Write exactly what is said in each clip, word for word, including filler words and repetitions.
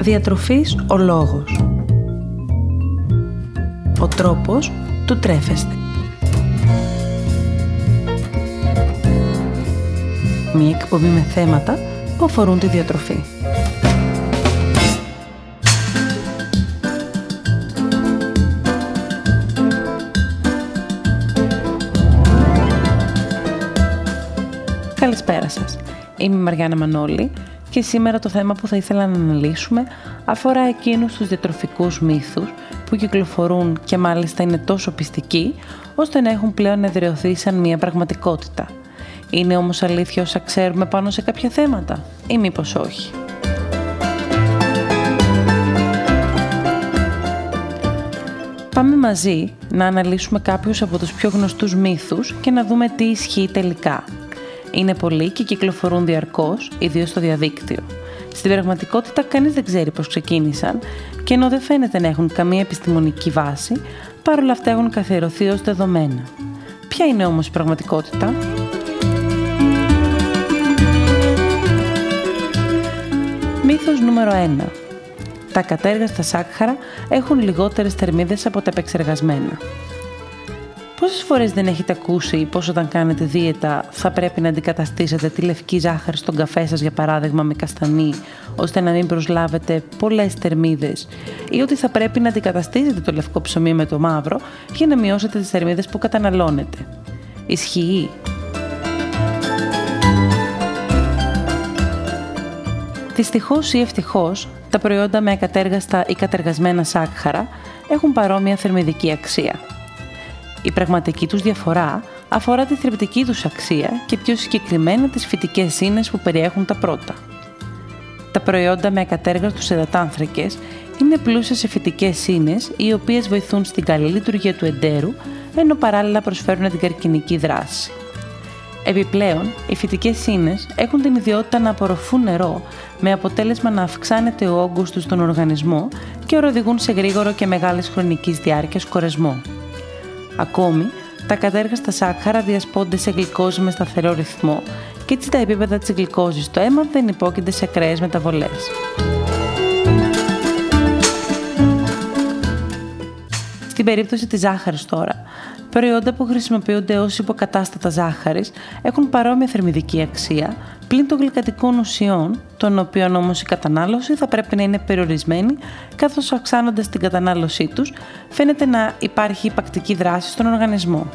Διατροφής ο λόγος. Ο τρόπος του τρέφεσθαι. Μία εκπομπή με θέματα που αφορούν τη διατροφή. Καλησπέρα σας. Είμαι η Μαριάννα Μανώλη και σήμερα το θέμα που θα ήθελα να αναλύσουμε αφορά εκείνους τους διατροφικούς μύθους που κυκλοφορούν και μάλιστα είναι τόσο πιστικοί ώστε να έχουν πλέον εδραιωθεί σαν μια πραγματικότητα. Είναι όμως αλήθεια όσα ξέρουμε πάνω σε κάποια θέματα ή μήπως όχι? Πάμε μαζί να αναλύσουμε κάποιους από τους πιο γνωστούς μύθους και να δούμε τι ισχύει τελικά. Είναι πολλοί και κυκλοφορούν διαρκώς, ιδίως στο διαδίκτυο. Στην πραγματικότητα κανείς δεν ξέρει πώς ξεκίνησαν και ενώ δεν φαίνεται να έχουν καμία επιστημονική βάση, παρόλα αυτά έχουν καθιερωθεί ως δεδομένα. Ποια είναι όμως η πραγματικότητα? Μύθος νούμερο ένα. Τα κατέργαστα σάκχαρα έχουν λιγότερες θερμίδες από τα επεξεργασμένα. Πόσες φορές δεν έχετε ακούσει πως όταν κάνετε δίαιτα θα πρέπει να αντικαταστήσετε τη λευκή ζάχαρη στον καφέ σας, για παράδειγμα, με καστανή, ώστε να μην προσλάβετε πολλές θερμίδες, ή ότι θα πρέπει να αντικαταστήσετε το λευκό ψωμί με το μαύρο για να μειώσετε τις θερμίδες που καταναλώνετε? Ισχύει? Δυστυχώς ή ευτυχώς, τα προϊόντα με ακατέργαστα ή κατεργασμένα σάκχαρα έχουν παρόμοια θερμιδική αξία. Η πραγματική τους διαφορά αφορά τη θρεπτική τους αξία και πιο συγκεκριμένα τις φυτικές ίνες που περιέχουν τα πρώτα. Τα προϊόντα με ακατέργαστους υδατάνθρακες είναι πλούσια σε φυτικές ίνες, οι οποίες βοηθούν στην καλή λειτουργία του εντέρου, ενώ παράλληλα προσφέρουν την καρκινική δράση. Επιπλέον, οι φυτικές ίνες έχουν την ιδιότητα να απορροφούν νερό, με αποτέλεσμα να αυξάνεται ο όγκος τους στον οργανισμό και οδηγούν σε γρήγορο και μεγάλης χρονικής διάρκειας κορεσμό. Ακόμη, τα κατέργαστα σάκχαρα διασπώνται σε γλυκόζη με σταθερό ρυθμό και έτσι τα επίπεδα της γλυκόζης στο αίμα δεν υπόκεινται σε ακραίες μεταβολές. Στην περίπτωση της ζάχαρης τώρα, προϊόντα που χρησιμοποιούνται ως υποκατάστατα ζάχαρης έχουν παρόμοια θερμιδική αξία, πλην των γλυκαντικών ουσιών, των οποίων όμως η κατανάλωση θα πρέπει να είναι περιορισμένη, καθώς αυξάνοντας την κατανάλωσή τους, φαίνεται να υπάρχει υπακτική δράση στον οργανισμό.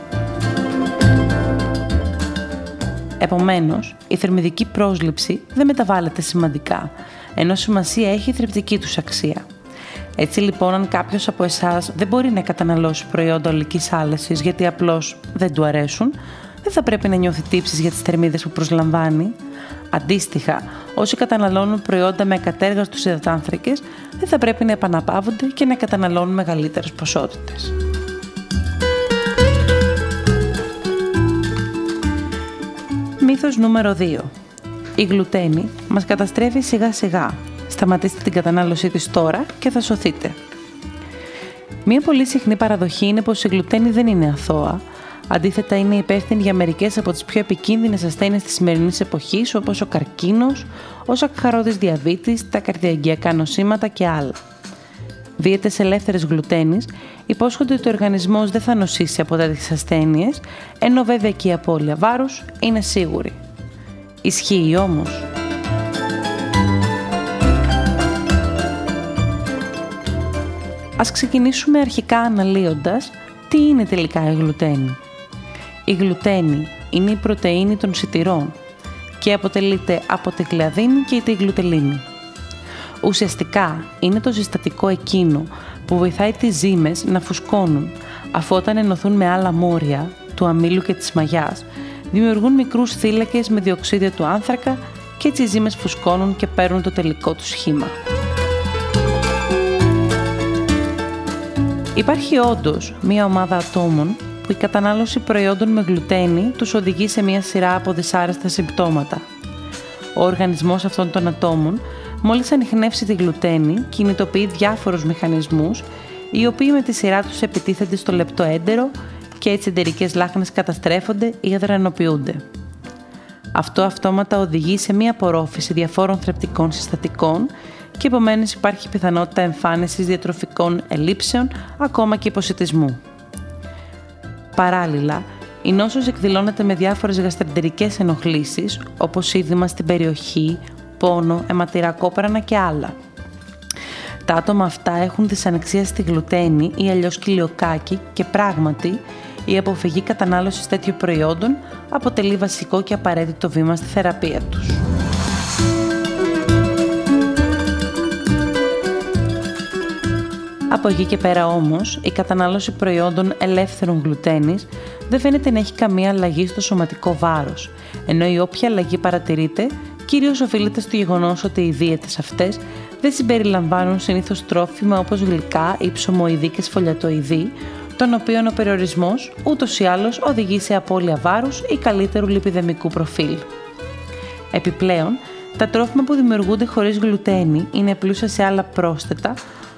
Επομένως, η θερμιδική πρόσληψη δεν μεταβάλλεται σημαντικά, ενώ σημασία έχει η θρεπτική τους αξία. Έτσι λοιπόν, αν κάποιος από εσάς δεν μπορεί να καταναλώσει προϊόντα ολικής άλεσης γιατί απλώς δεν του αρέσουν, δεν θα πρέπει να νιώθει τύψεις για τις θερμίδες που προσλαμβάνει. Αντίστοιχα, όσοι καταναλώνουν προϊόντα με ακατέργαστους υδατάνθρακες, δεν θα πρέπει να επαναπαύονται και να καταναλώνουν μεγαλύτερες ποσότητες. Μύθος νούμερο δύο. Η γλουτένη μας καταστρέφει σιγά σιγά. Σταματήστε την κατανάλωσή της τώρα και θα σωθείτε. Μία πολύ συχνή παραδοχή είναι πως η γλουτένη δεν είναι αθώα. Αντίθετα, είναι υπεύθυνη για μερικές από τις πιο επικίνδυνες ασθένειες της σημερινής εποχής, όπως ο καρκίνος, ο σακχαρώδης διαβήτης, τα καρδιαγγειακά νοσήματα και άλλα. Δίαιτες ελεύθερες γλουτένης υπόσχονται ότι ο οργανισμός δεν θα νοσήσει από τέτοιες ασθένειες, ενώ βέβαια και η απώλεια βάρους είναι σίγουρη. Ισχύει όμως? Ας ξεκινήσουμε αρχικά αναλύοντας τι είναι τελικά η γλουτένη. Η γλουτένη είναι η πρωτεΐνη των σιτηρών και αποτελείται από τη γλιαδίνη και τη γλουτελίνη. Ουσιαστικά είναι το συστατικό εκείνο που βοηθάει τις ζύμες να φουσκώνουν, αφού όταν ενωθούν με άλλα μόρια του αμύλου και της μαγιάς, δημιουργούν μικρούς θύλακες με διοξίδιο του άνθρακα και έτσι οι ζύμες φουσκώνουν και παίρνουν το τελικό τους σχήμα. Υπάρχει όντως μία ομάδα ατόμων που η κατανάλωση προϊόντων με γλουτένη τους οδηγεί σε μία σειρά από δυσάρεστα συμπτώματα. Ο οργανισμός αυτών των ατόμων, μόλις ανιχνεύσει τη γλουτένη, κινητοποιεί διάφορους μηχανισμούς, οι οποίοι με τη σειρά τους επιτίθενται στο λεπτό έντερο και έτσι εντερικές λάχνες καταστρέφονται ή αδρανοποιούνται. Αυτό αυτόματα οδηγεί σε μία απορρόφηση διαφόρων θρεπτικών συστατικών και επομένως υπάρχει πιθανότητα εμφάνισης διατροφικών ελλείψεων, ακόμα και υποσιτισμού. Παράλληλα, η νόσος εκδηλώνεται με διάφορες γαστρεντερικές ενοχλήσεις, όπως είδημα στην περιοχή, πόνο, αιματηρά κόπρανα και άλλα. Τα άτομα αυτά έχουν δυσανεξία στη γλουτένη ή αλλιώς κοιλιοκάκι και πράγματι η αποφυγή κατανάλωσης τέτοιων προϊόντων αποτελεί βασικό και απαραίτητο βήμα στη θεραπεία τους. Από εκεί και πέρα όμως, η κατανάλωση προϊόντων ελεύθερων γλουτένης δεν φαίνεται να έχει καμία αλλαγή στο σωματικό βάρος, ενώ η όποια αλλαγή παρατηρείται κυρίως οφείλεται στο γεγονός ότι οι δίαιτες αυτές δεν συμπεριλαμβάνουν συνήθως τρόφιμα όπως γλυκά, υψωμοειδή και σφολιατοειδή, των οποίων ο περιορισμός ούτως ή άλλως οδηγεί σε απώλεια βάρους ή καλύτερου λιπιδαιμικού προφίλ. Επιπλέον, τα τρόφιμα που δημιουργούνται χωρίς γλουτένη είναι πλούσια σε άλλα πρόσθετα,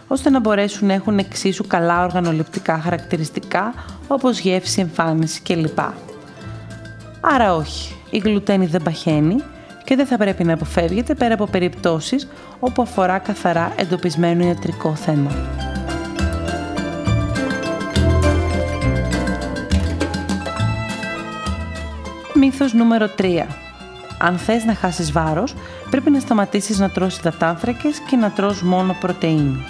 ώστε να μπορέσουν να έχουν εξίσου καλά οργανοληπτικά χαρακτηριστικά, όπως γεύση, εμφάνιση κλπ. Άρα όχι, η γλουτένη δεν παχαίνει και δεν θα πρέπει να αποφεύγεται πέρα από περιπτώσεις όπου αφορά καθαρά εντοπισμένο ιατρικό θέμα. Μύθος νούμερο τρία. Αν θες να χάσεις βάρος, πρέπει να σταματήσεις να τρως υδατάνθρακες και να τρως μόνο πρωτεΐνη.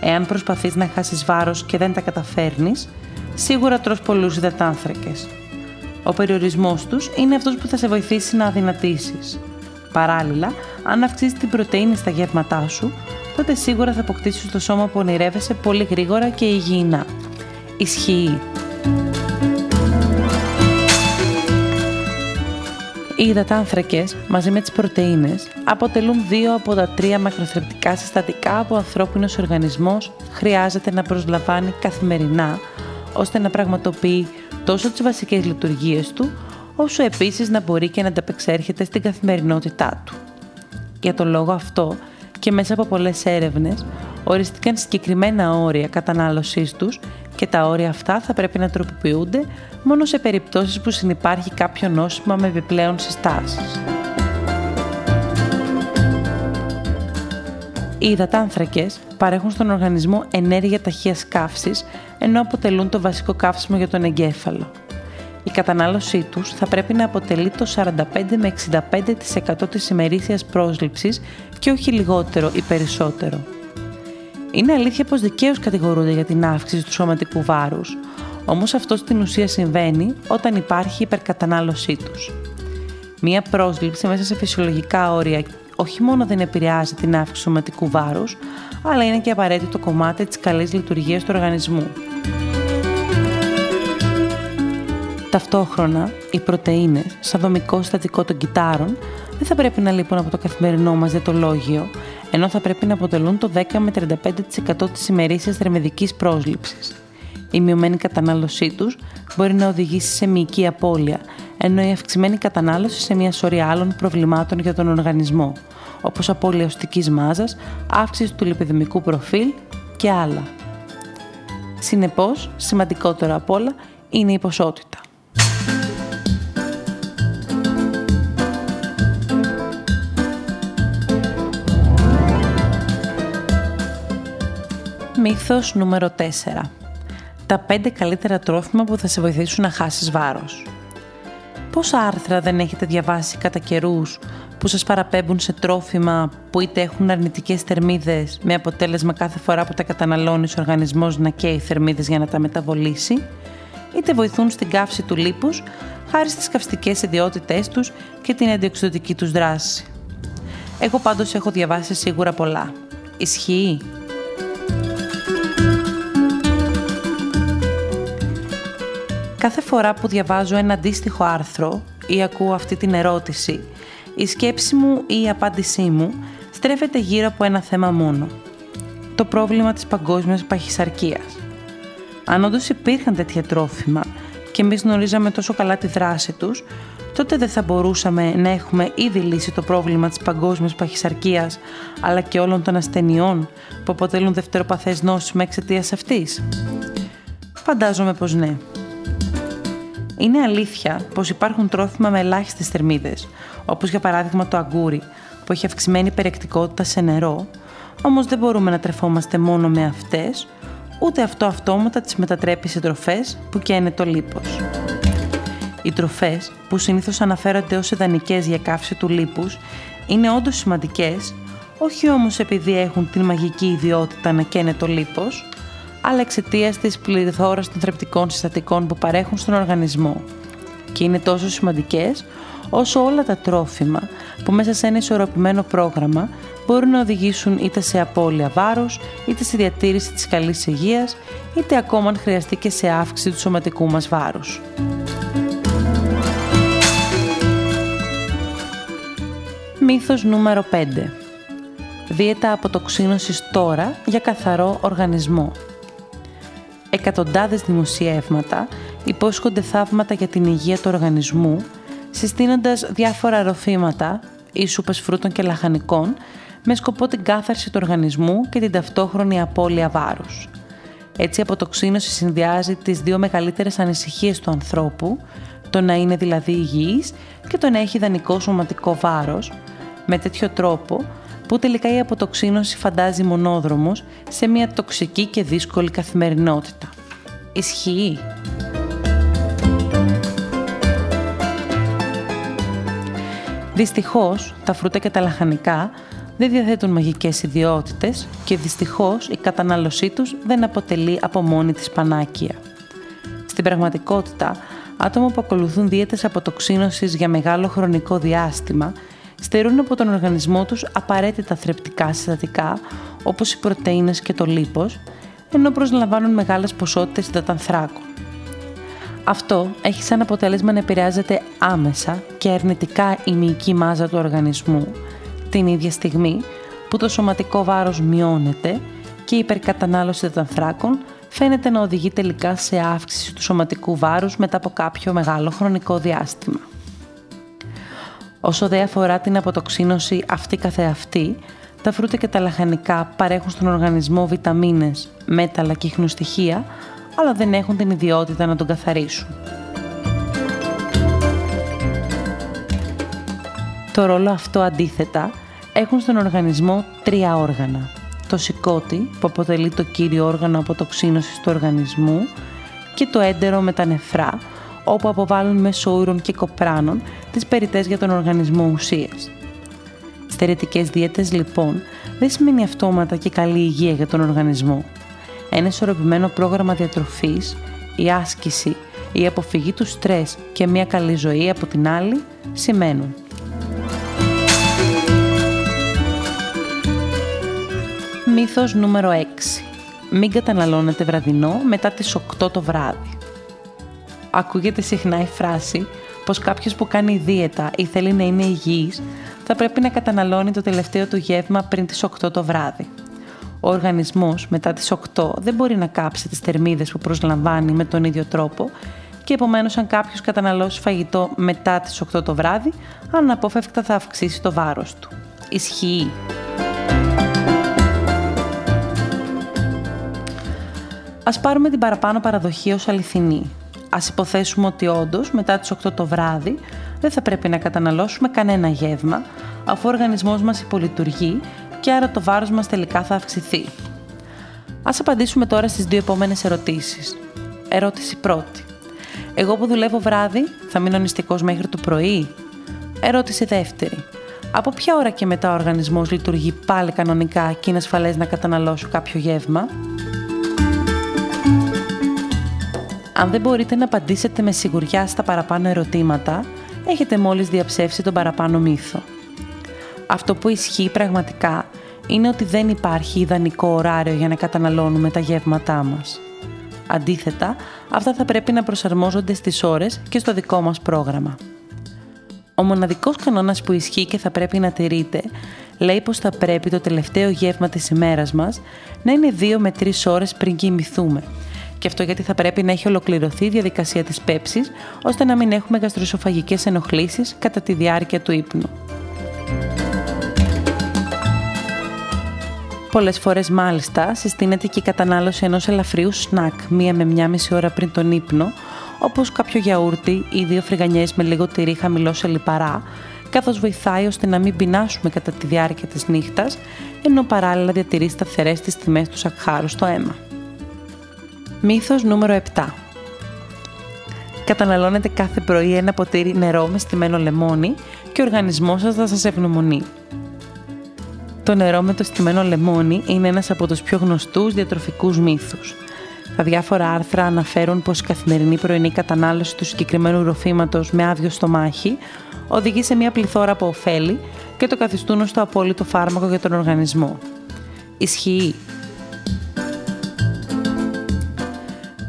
Εάν προσπαθείς να χάσεις βάρος και δεν τα καταφέρνεις, σίγουρα τρως πολλούς υδατάνθρακες. Ο περιορισμός τους είναι αυτός που θα σε βοηθήσει να αδυνατήσεις. Παράλληλα, αν αυξήσεις την πρωτεΐνη στα γεύματά σου, τότε σίγουρα θα αποκτήσεις το σώμα που ονειρεύεσαι πολύ γρήγορα και υγιεινά. Ισχύει. Οι υδατάνθρακες, μαζί με τις πρωτεΐνες, αποτελούν δύο από τα τρία μακροθρεπτικά συστατικά που ο ανθρώπινος οργανισμός χρειάζεται να προσλαμβάνει καθημερινά, ώστε να πραγματοποιεί τόσο τις βασικές λειτουργίες του, όσο επίσης να μπορεί και να ανταπεξέρχεται στην καθημερινότητά του. Για τον λόγο αυτό και μέσα από πολλές έρευνες, οριστήκαν συγκεκριμένα όρια κατανάλωσής τους και τα όρια αυτά θα πρέπει να τροποποιούνται μόνο σε περιπτώσεις που συνυπάρχει κάποιο νόσημα με επιπλέον συστάσεις. Οι υδατάνθρακες παρέχουν στον οργανισμό ενέργεια ταχείας καύσης, ενώ αποτελούν το βασικό καύσιμο για τον εγκέφαλο. Η κατανάλωσή τους θα πρέπει να αποτελεί το σαράντα πέντε με εξήντα πέντε τοις εκατό της ημερήσιας πρόσληψης και όχι λιγότερο ή περισσότερο. Είναι αλήθεια πως δικαίως κατηγορούνται για την αύξηση του σωματικού βάρους, όμως αυτό στην ουσία συμβαίνει όταν υπάρχει υπερκατανάλωσή τους. Μία πρόσληψη μέσα σε φυσιολογικά όρια όχι μόνο δεν επηρεάζει την αύξηση του σωματικού βάρους, αλλά είναι και απαραίτητο κομμάτι της καλής λειτουργίας του οργανισμού. Ταυτόχρονα, οι πρωτεΐνες, σαν δομικό συστατικό των κυτάρων, δεν θα πρέπει να λείπουν από το καθημερινό μας διαιτολόγιο, ενώ θα πρέπει να αποτελούν το δέκα με τριάντα πέντε τοις εκατό της ημερήσιας θερμιδικής πρόσληψης. Η μειωμένη κατανάλωσή τους μπορεί να οδηγήσει σε μυϊκή απώλεια, ενώ η αυξημένη κατανάλωση σε μια σωρία άλλων προβλημάτων για τον οργανισμό, όπως απώλεια οστικής μάζας, αύξηση του λιπιδαιμικού προφίλ και άλλα. Συνεπώς, σημαντικότερο απ' όλα είναι η ποσότητα. Μύθος νούμερο τέσσερα. Τα πέντε καλύτερα τρόφιμα που θα σε βοηθήσουν να χάσεις βάρος. Πόσα άρθρα δεν έχετε διαβάσει κατά καιρούς που σας παραπέμπουν σε τρόφιμα που είτε έχουν αρνητικές θερμίδες με αποτέλεσμα κάθε φορά που τα καταναλώνεις ο οργανισμός να καίει θερμίδες για να τα μεταβολήσει, είτε βοηθούν στην καύση του λίπους χάρη στις καυστικές ιδιότητές τους και την αντιοξυδοτική τους δράση. Εγώ πάντως έχω διαβάσει σίγουρα πολλά. Ισχύει? Κάθε φορά που διαβάζω ένα αντίστοιχο άρθρο ή ακούω αυτή την ερώτηση, η σκέψη μου ή η απάντησή μου στρέφεται γύρω από ένα θέμα μόνο. Το πρόβλημα της παγκόσμιας παχυσαρκίας. Αν όντως υπήρχαν τέτοια τρόφιμα και εμείς γνωρίζαμε τόσο καλά τη δράση τους, τότε δεν θα μπορούσαμε να έχουμε ήδη λύσει το πρόβλημα της παγκόσμιας παχυσαρκίας, αλλά και όλων των ασθενειών που αποτελούν δευτεροπαθές νόσημα εξαιτίας αυτής. Φαντάζομαι πως ναι. Είναι αλήθεια πως υπάρχουν τρόφιμα με ελάχιστες θερμίδες, όπως για παράδειγμα το αγκούρι, που έχει αυξημένη περιεκτικότητα σε νερό, όμως δεν μπορούμε να τρεφόμαστε μόνο με αυτές, ούτε αυτό αυτόματα τις μετατρέπει σε τροφές που καίνε το λίπος. Οι τροφές, που συνήθως αναφέρονται ως ιδανικές για καύση του λίπους, είναι όντως σημαντικές, όχι όμως επειδή έχουν την μαγική ιδιότητα να καίνε το λίπος, αλλά εξαιτίας της πληθώρας των θρεπτικών συστατικών που παρέχουν στον οργανισμό. Και είναι τόσο σημαντικές όσο όλα τα τρόφιμα που μέσα σε ένα ισορροπημένο πρόγραμμα μπορούν να οδηγήσουν είτε σε απώλεια βάρους, είτε στη διατήρηση της καλής υγείας, είτε ακόμα αν χρειαστεί και σε αύξηση του σωματικού μας βάρους. Μύθος νούμερο πέντε. Δίαιτα αποτοξίνωσης τώρα για καθαρό οργανισμό. Εκατοντάδες δημοσιεύματα υπόσχονται θαύματα για την υγεία του οργανισμού, συστήνοντας διάφορα ροφήματα ή σούπες φρούτων και λαχανικών με σκοπό την κάθαρση του οργανισμού και την ταυτόχρονη απώλεια βάρους. Έτσι, η αποτοξίνωση συνδυάζει τις δύο μεγαλύτερες ανησυχίες του ανθρώπου, το να είναι δηλαδή υγιής και το να έχει ιδανικό σωματικό βάρος, με τέτοιο τρόπο που τελικά η αποτοξίνωση φαντάζει μονόδρομος σε μια τοξική και δύσκολη καθημερινότητα. Ισχύει? Δυστυχώς, τα φρούτα και τα λαχανικά δεν διαθέτουν μαγικές ιδιότητες και δυστυχώς η κατανάλωσή τους δεν αποτελεί από μόνη της πανάκια. Στην πραγματικότητα, άτομα που ακολουθούν δίαιτες αποτοξίνωσης για μεγάλο χρονικό διάστημα στερούν από τον οργανισμό τους απαραίτητα θρεπτικά συστατικά, όπως οι πρωτεΐνες και το λίπος, ενώ προσλαμβάνουν μεγάλες ποσότητες υδατανθράκων. Αυτό έχει σαν αποτέλεσμα να επηρεάζεται άμεσα και αρνητικά η μυϊκή μάζα του οργανισμού, την ίδια στιγμή που το σωματικό βάρος μειώνεται και η υπερκατανάλωση υδατανθράκων φαίνεται να οδηγεί τελικά σε αύξηση του σωματικού βάρους μετά από κάποιο μεγάλο χρονικό διάστημα. Όσο δε αφορά την αποτοξίνωση αυτή καθεαυτή, τα φρούτα και τα λαχανικά παρέχουν στον οργανισμό βιταμίνες, μέταλλα και ιχνοστοιχεία, αλλά δεν έχουν την ιδιότητα να τον καθαρίσουν. Το ρόλο αυτό αντίθετα έχουν στον οργανισμό τρία όργανα. Το σηκώτη, που αποτελεί το κύριο όργανο αποτοξίνωσης του οργανισμού, και το έντερο με τα νεφρά, όπου αποβάλλουν μέσω ούρων και κοπράνων τις περιττές για τον οργανισμό ουσίες. Στερετικές δίαιτες, λοιπόν, δεν σημαίνει αυτόματα και καλή υγεία για τον οργανισμό. Ένα ισορροπημένο πρόγραμμα διατροφής, η άσκηση, η αποφυγή του στρες και μια καλή ζωή από την άλλη σημαίνουν. Μύθος νούμερο έξι. Μην καταναλώνετε βραδινό μετά τις οκτώ το βράδυ. Ακούγεται συχνά η φράση πως κάποιος που κάνει δίαιτα ή θέλει να είναι υγιής θα πρέπει να καταναλώνει το τελευταίο του γεύμα πριν τις οκτώ το βράδυ. Ο οργανισμός μετά τις οκτώ δεν μπορεί να κάψει τις θερμίδες που προσλαμβάνει με τον ίδιο τρόπο και επομένως αν κάποιος καταναλώσει φαγητό μετά τις οκτώ το βράδυ, αναπόφευκτα θα αυξήσει το βάρος του. Ισχύει? Ας πάρουμε την παραπάνω παραδοχή ως αληθινή. Ας υποθέσουμε ότι όντως μετά τις οκτώ το βράδυ δεν θα πρέπει να καταναλώσουμε κανένα γεύμα, αφού ο οργανισμός μας υπολειτουργεί και άρα το βάρος μας τελικά θα αυξηθεί. Ας απαντήσουμε τώρα στις δύο επόμενες ερωτήσεις. Ερώτηση πρώτη. Εγώ που δουλεύω βράδυ, θα μείνω νηστικός μέχρι το πρωί? Ερώτηση δεύτερη. Από ποια ώρα και μετά ο οργανισμός λειτουργεί πάλι κανονικά και είναι ασφαλές να καταναλώσω κάποιο γεύμα? Αν δεν μπορείτε να απαντήσετε με σιγουριά στα παραπάνω ερωτήματα, έχετε μόλις διαψεύσει τον παραπάνω μύθο. Αυτό που ισχύει πραγματικά είναι ότι δεν υπάρχει ιδανικό ωράριο για να καταναλώνουμε τα γεύματά μας. Αντίθετα, αυτά θα πρέπει να προσαρμόζονται στις ώρες και στο δικό μας πρόγραμμα. Ο μοναδικός κανόνας που ισχύει και θα πρέπει να τηρείται λέει πως θα πρέπει το τελευταίο γεύμα της ημέρας μας να είναι δύο με τρεις ώρες πριν κοιμηθούμε. Και αυτό γιατί θα πρέπει να έχει ολοκληρωθεί η διαδικασία της πέψης, ώστε να μην έχουμε γαστροεσωφαγικές ενοχλήσεις κατά τη διάρκεια του ύπνου. Πολλές φορές μάλιστα συστήνεται και η κατανάλωση ενός ελαφριού σνακ μία με μία μισή ώρα πριν τον ύπνο, όπως κάποιο γιαούρτι ή δύο φρυγανιές με λίγο τυρί χαμηλό σε λιπαρά, καθώς βοηθάει ώστε να μην πεινάσουμε κατά τη διάρκεια της νύχτας, ενώ παράλληλα διατηρεί σταθερές τις τιμές του σακχάρου στο αίμα. Μύθος νούμερο επτά. Καταναλώνετε κάθε πρωί ένα ποτήρι νερό με στυμμένο λεμόνι και ο οργανισμός σας θα σας ευγνωμονεί. Το νερό με το στυμμένο λεμόνι είναι ένας από τους πιο γνωστούς διατροφικούς μύθους. Τα διάφορα άρθρα αναφέρουν πως η καθημερινή πρωινή κατανάλωση του συγκεκριμένου ροφήματος με άδειο στομάχι οδηγεί σε μια πληθώρα από ωφέλη και το καθιστούν ως το απόλυτο φάρμακο για τον οργανισμό. Ισχύει.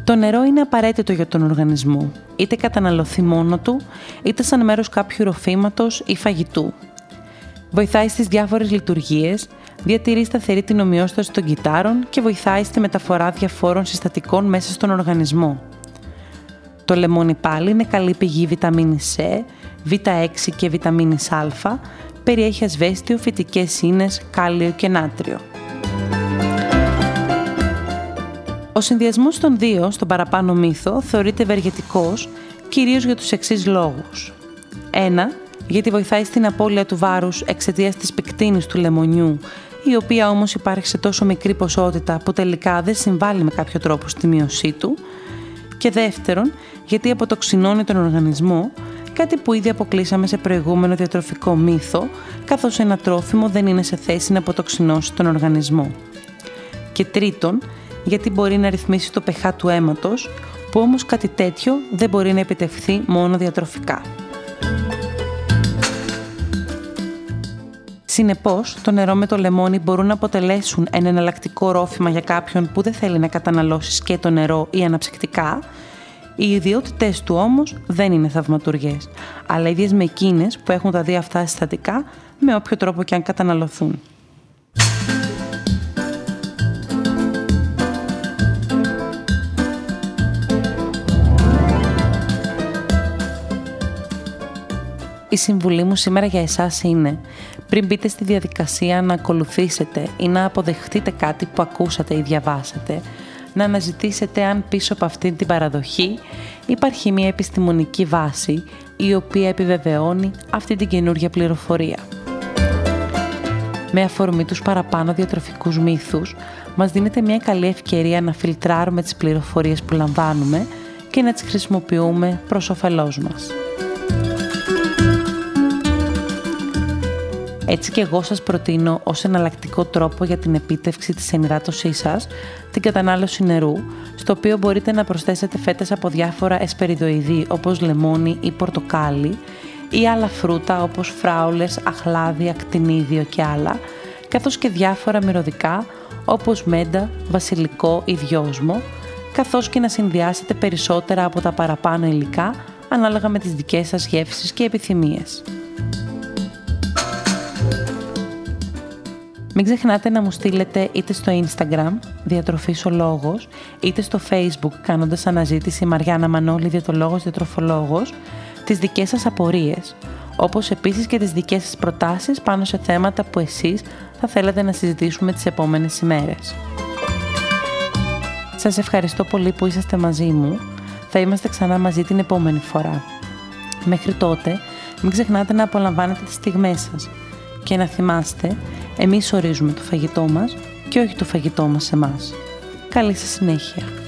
Το νερό είναι απαραίτητο για τον οργανισμό, είτε καταναλωθεί μόνο του, είτε σαν μέρος κάποιου ροφήματος ή φαγητού. Βοηθάει στις διάφορες λειτουργίες, διατηρεί σταθερή την ομοιόσταση των κυτάρων και βοηθάει στη μεταφορά διαφόρων συστατικών μέσα στον οργανισμό. Το λεμόνι πάλι είναι καλή πηγή βιταμίνης C, βι έξι και βιταμίνης Α, περιέχει ασβέστιο, φυτικές ίνες, κάλιο και νάτριο. Ο συνδυασμός των δύο στον παραπάνω μύθο θεωρείται ευεργετικός, κυρίως για τους εξής λόγους. Ένα. Γιατί βοηθάει στην απώλεια του βάρους εξαιτίας της πυκτίνης του λεμονιού, η οποία όμως υπάρχει σε τόσο μικρή ποσότητα που τελικά δεν συμβάλλει με κάποιο τρόπο στη μείωσή του. Και δεύτερον, γιατί αποτοξινώνει τον οργανισμό, κάτι που ήδη αποκλείσαμε σε προηγούμενο διατροφικό μύθο, καθώς ένα τρόφιμο δεν είναι σε θέση να αποτοξινώσει τον οργανισμό. Και τρίτον, γιατί μπορεί να ρυθμίσει το pH του αίματος, που όμως κάτι τέτοιο δεν μπορεί να επιτευχθεί μόνο διατροφικά. Συνεπώς, το νερό με το λεμόνι μπορούν να αποτελέσουν ένα εναλλακτικό ρόφημα για κάποιον που δεν θέλει να καταναλώσει σκέτο νερό ή αναψυκτικά. Οι ιδιότητες του όμως δεν είναι θαυματουργές, αλλά ίδιες με εκείνες που έχουν τα δύο αυτά συστατικά με όποιο τρόπο και αν καταναλωθούν. Η συμβουλή μου σήμερα για εσάς είναι, πριν μπείτε στη διαδικασία να ακολουθήσετε ή να αποδεχτείτε κάτι που ακούσατε ή διαβάσατε, να αναζητήσετε αν πίσω από αυτήν την παραδοχή υπάρχει μια επιστημονική βάση η οποία επιβεβαιώνει αυτή την καινούργια πληροφορία. Με αφορμή τους παραπάνω διατροφικούς μύθους, μας δίνεται μια καλή ευκαιρία να φιλτράρουμε τις πληροφορίες που λαμβάνουμε και να τις χρησιμοποιούμε προς όφελός μας. Έτσι και εγώ σας προτείνω ως εναλλακτικό τρόπο για την επίτευξη της ενυδάτωσής σας την κατανάλωση νερού, στο οποίο μπορείτε να προσθέσετε φέτες από διάφορα εσπεριδοειδή όπως λεμόνι ή πορτοκάλι ή άλλα φρούτα όπως φράουλες, αχλάδι, ακτινίδιο και άλλα, καθώς και διάφορα μυρωδικά όπως μέντα, βασιλικό ή δυόσμο, καθώς και να συνδυάσετε περισσότερα από τα παραπάνω υλικά ανάλογα με τις δικές σας γεύσεις και επιθυμίες. Μην ξεχνάτε να μου στείλετε είτε στο Instagram, διατροφής ο λόγος, είτε στο Facebook, κάνοντας αναζήτηση Μαριάννα Μανώλη, διατολόγος, διατροφολόγος, τις δικές σας απορίες, όπως επίσης και τις δικές σας προτάσεις πάνω σε θέματα που εσείς θα θέλατε να συζητήσουμε τις επόμενες ημέρες. Σας ευχαριστώ πολύ που είσαστε μαζί μου. Θα είμαστε ξανά μαζί την επόμενη φορά. Μέχρι τότε, μην ξεχνάτε να απολαμβάνετε τις στιγμές σας και να θυμάστε, εμείς ορίζουμε το φαγητό μας και όχι το φαγητό μας εμάς. Καλή σας συνέχεια.